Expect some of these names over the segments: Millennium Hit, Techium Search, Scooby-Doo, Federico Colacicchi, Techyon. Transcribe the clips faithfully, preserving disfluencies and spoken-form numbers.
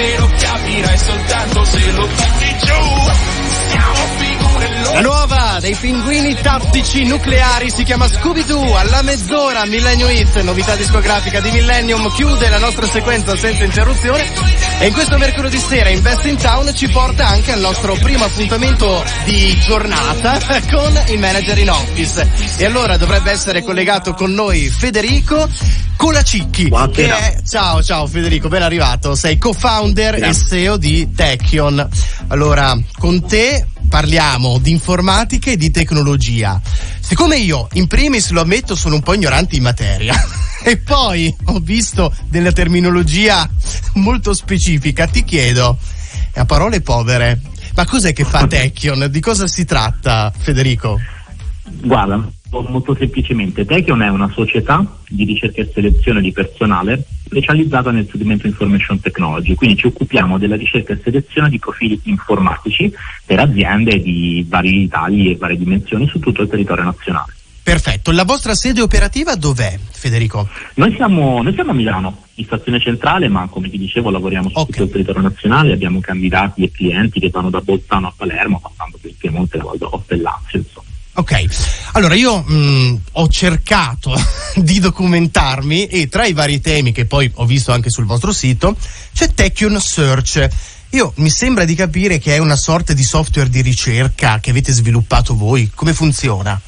te lo capirai soltanto se lo tocchi giù. La nuova dei Pinguini Tattici Nucleari si chiama Scooby-Doo. Alla mezz'ora Millennium Hit, novità discografica di Millennium, chiude la nostra sequenza senza interruzione. E in questo mercoledì sera in Best in Town ci porta anche al nostro primo appuntamento di giornata con il manager in office. E allora dovrebbe essere collegato con noi Federico Colacicchi. Che è... Ciao, ciao Federico, ben arrivato. Sei co-founder e C E O di Techyon. Allora, con te parliamo di informatica e di tecnologia. Siccome io, in primis lo ammetto, sono un po' ignorante in materia, e poi ho visto della terminologia molto specifica, ti chiedo, a parole povere, ma cos'è che fa Techyon? Di cosa si tratta, Federico? Guarda, molto semplicemente, Techyon è una società di ricerca e selezione di personale specializzata nel segmento Information Technology, quindi ci occupiamo della ricerca e selezione di profili informatici per aziende di vari tagli e varie dimensioni su tutto il territorio nazionale. Perfetto, la vostra sede operativa dov'è, Federico? Noi siamo, noi siamo a Milano, in stazione centrale, ma come ti dicevo lavoriamo su okay. tutto il territorio nazionale, abbiamo candidati e clienti che vanno da Bolzano a Palermo, passando per il Piemonte, la Val d'Aosta e Lazio, insomma. Ok, allora io mh, ho cercato di documentarmi e tra i vari temi che poi ho visto anche sul vostro sito c'è Techium Search. Io mi sembra di capire che è una sorta di software di ricerca che avete sviluppato voi. Come funziona?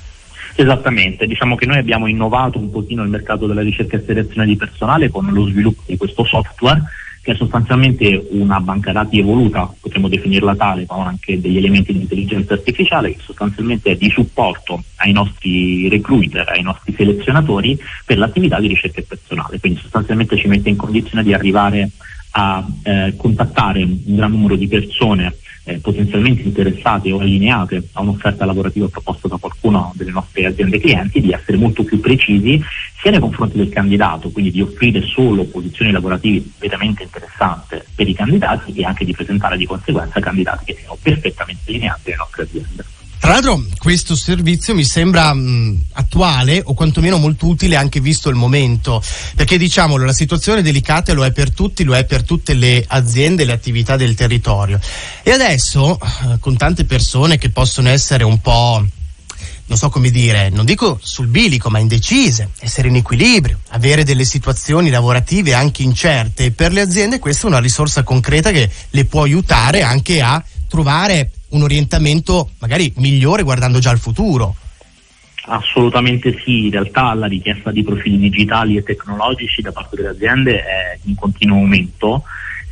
Esattamente, diciamo che noi abbiamo innovato un pochino il mercato della ricerca e selezione di personale con lo sviluppo di questo software, che è sostanzialmente una banca dati evoluta, potremmo definirla tale, ma anche degli elementi di intelligenza artificiale, che sostanzialmente è di supporto ai nostri recruiter, ai nostri selezionatori per l'attività di ricerca personale. Quindi sostanzialmente ci mette in condizione di arrivare a eh, contattare un gran numero di persone eh, potenzialmente interessate o allineate a un'offerta lavorativa proposta da qualcuno delle nostre aziende clienti, di essere molto più precisi sia nei confronti del candidato, quindi di offrire solo posizioni lavorative veramente interessanti per i candidati, e anche di presentare di conseguenza candidati che siano perfettamente allineati alle nostre aziende. Tra l'altro questo servizio mi sembra mh, attuale, o quantomeno molto utile anche visto il momento, perché diciamolo, la situazione è delicata, lo è per tutti, lo è per tutte le aziende e le attività del territorio, e adesso con tante persone che possono essere un po', non so come dire, non dico sul bilico, ma indecise, essere in equilibrio, avere delle situazioni lavorative anche incerte, e per le aziende questa è una risorsa concreta che le può aiutare anche a trovare un orientamento magari migliore guardando già al futuro. Assolutamente sì, in realtà la richiesta di profili digitali e tecnologici da parte delle aziende è in continuo aumento,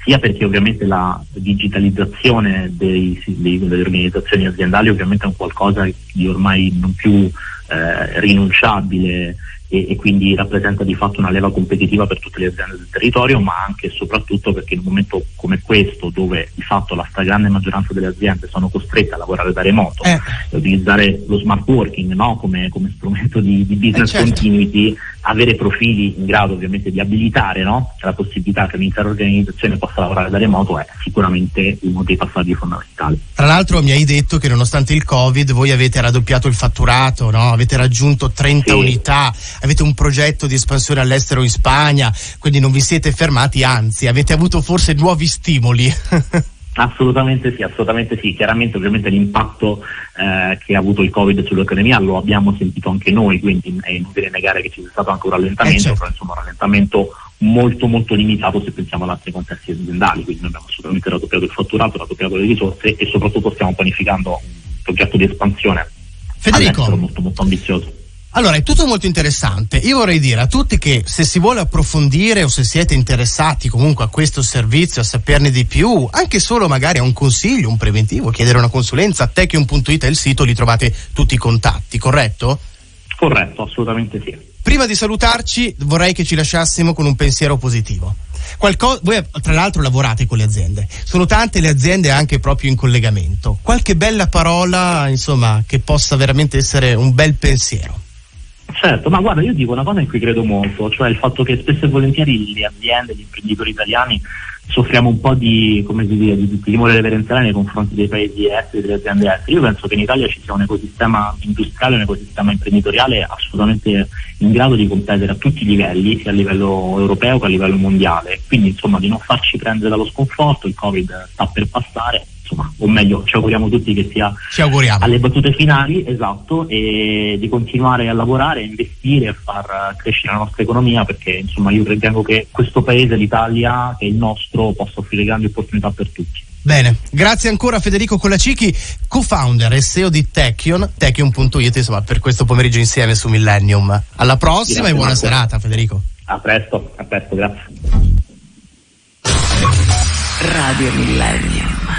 sia perché ovviamente la digitalizzazione dei, dei, delle organizzazioni aziendali ovviamente è un qualcosa di ormai non più eh, rinunciabile, e, e quindi rappresenta di fatto una leva competitiva per tutte le aziende del territorio, ma anche e soprattutto perché in un momento come questo, dove di fatto la stragrande maggioranza delle aziende sono costrette a lavorare da remoto eh. e utilizzare lo smart working no? come, come strumento di, di business eh certo. continuity, avere profili in grado ovviamente di abilitare no? la possibilità che un'intera organizzazione possa lavorare da remoto è sicuramente uno dei passaggi fondamentali. Tra l'altro mi hai detto che nonostante il Covid voi avete raddoppiato il fatturato, no? Avete raggiunto trenta sì. unità, avete un progetto di espansione all'estero in Spagna, quindi non vi siete fermati, anzi avete avuto forse nuovi stimoli. Assolutamente sì, assolutamente sì. Chiaramente ovviamente l'impatto eh, che ha avuto il Covid sull'economia lo abbiamo sentito anche noi, quindi è inutile negare che ci sia stato anche un rallentamento, eh certo. però insomma un rallentamento molto molto limitato se pensiamo ad altri contesti aziendali, quindi noi abbiamo assolutamente raddoppiato il fatturato, raddoppiato le risorse, e soprattutto stiamo pianificando un progetto di espansione all'estero molto molto ambizioso. Allora, è tutto molto interessante. Io vorrei dire a tutti che se si vuole approfondire o se siete interessati comunque a questo servizio, a saperne di più, anche solo magari a un consiglio, un preventivo, chiedere una consulenza, a techium punto it è il sito, lì trovate tutti i contatti, corretto? Corretto, assolutamente sì. Prima di salutarci vorrei che ci lasciassimo con un pensiero positivo. Qualcosa, voi tra l'altro lavorate con le aziende, sono tante le aziende anche proprio in collegamento. Qualche bella parola, insomma, che possa veramente essere un bel pensiero. Certo, ma guarda, io dico una cosa in cui credo molto, cioè il fatto che spesso e volentieri le aziende, gli imprenditori italiani soffriamo un po' di, come si dice, di timore reverenziale nei confronti dei paesi esteri, delle aziende estere. Io penso che in Italia ci sia un ecosistema industriale, un ecosistema imprenditoriale assolutamente in grado di competere a tutti i livelli, sia a livello europeo che a livello mondiale. Quindi, insomma, di non farci prendere dallo sconforto, il Covid sta per passare, insomma, o meglio, ci auguriamo tutti che sia ci auguriamo. alle battute finali, esatto, e di continuare a lavorare, a investire, a far crescere la nostra economia, perché insomma io ritengo che questo paese, l'Italia, che è il nostro, possa offrire grandi opportunità per tutti. Bene, grazie ancora a Federico Colacicchi, co-founder e C E O di Techion, Techion.it, insomma, per questo pomeriggio insieme su Millennium. Alla prossima, grazie, e buona serata, Federico. A presto, a presto, grazie. Radio Millennium.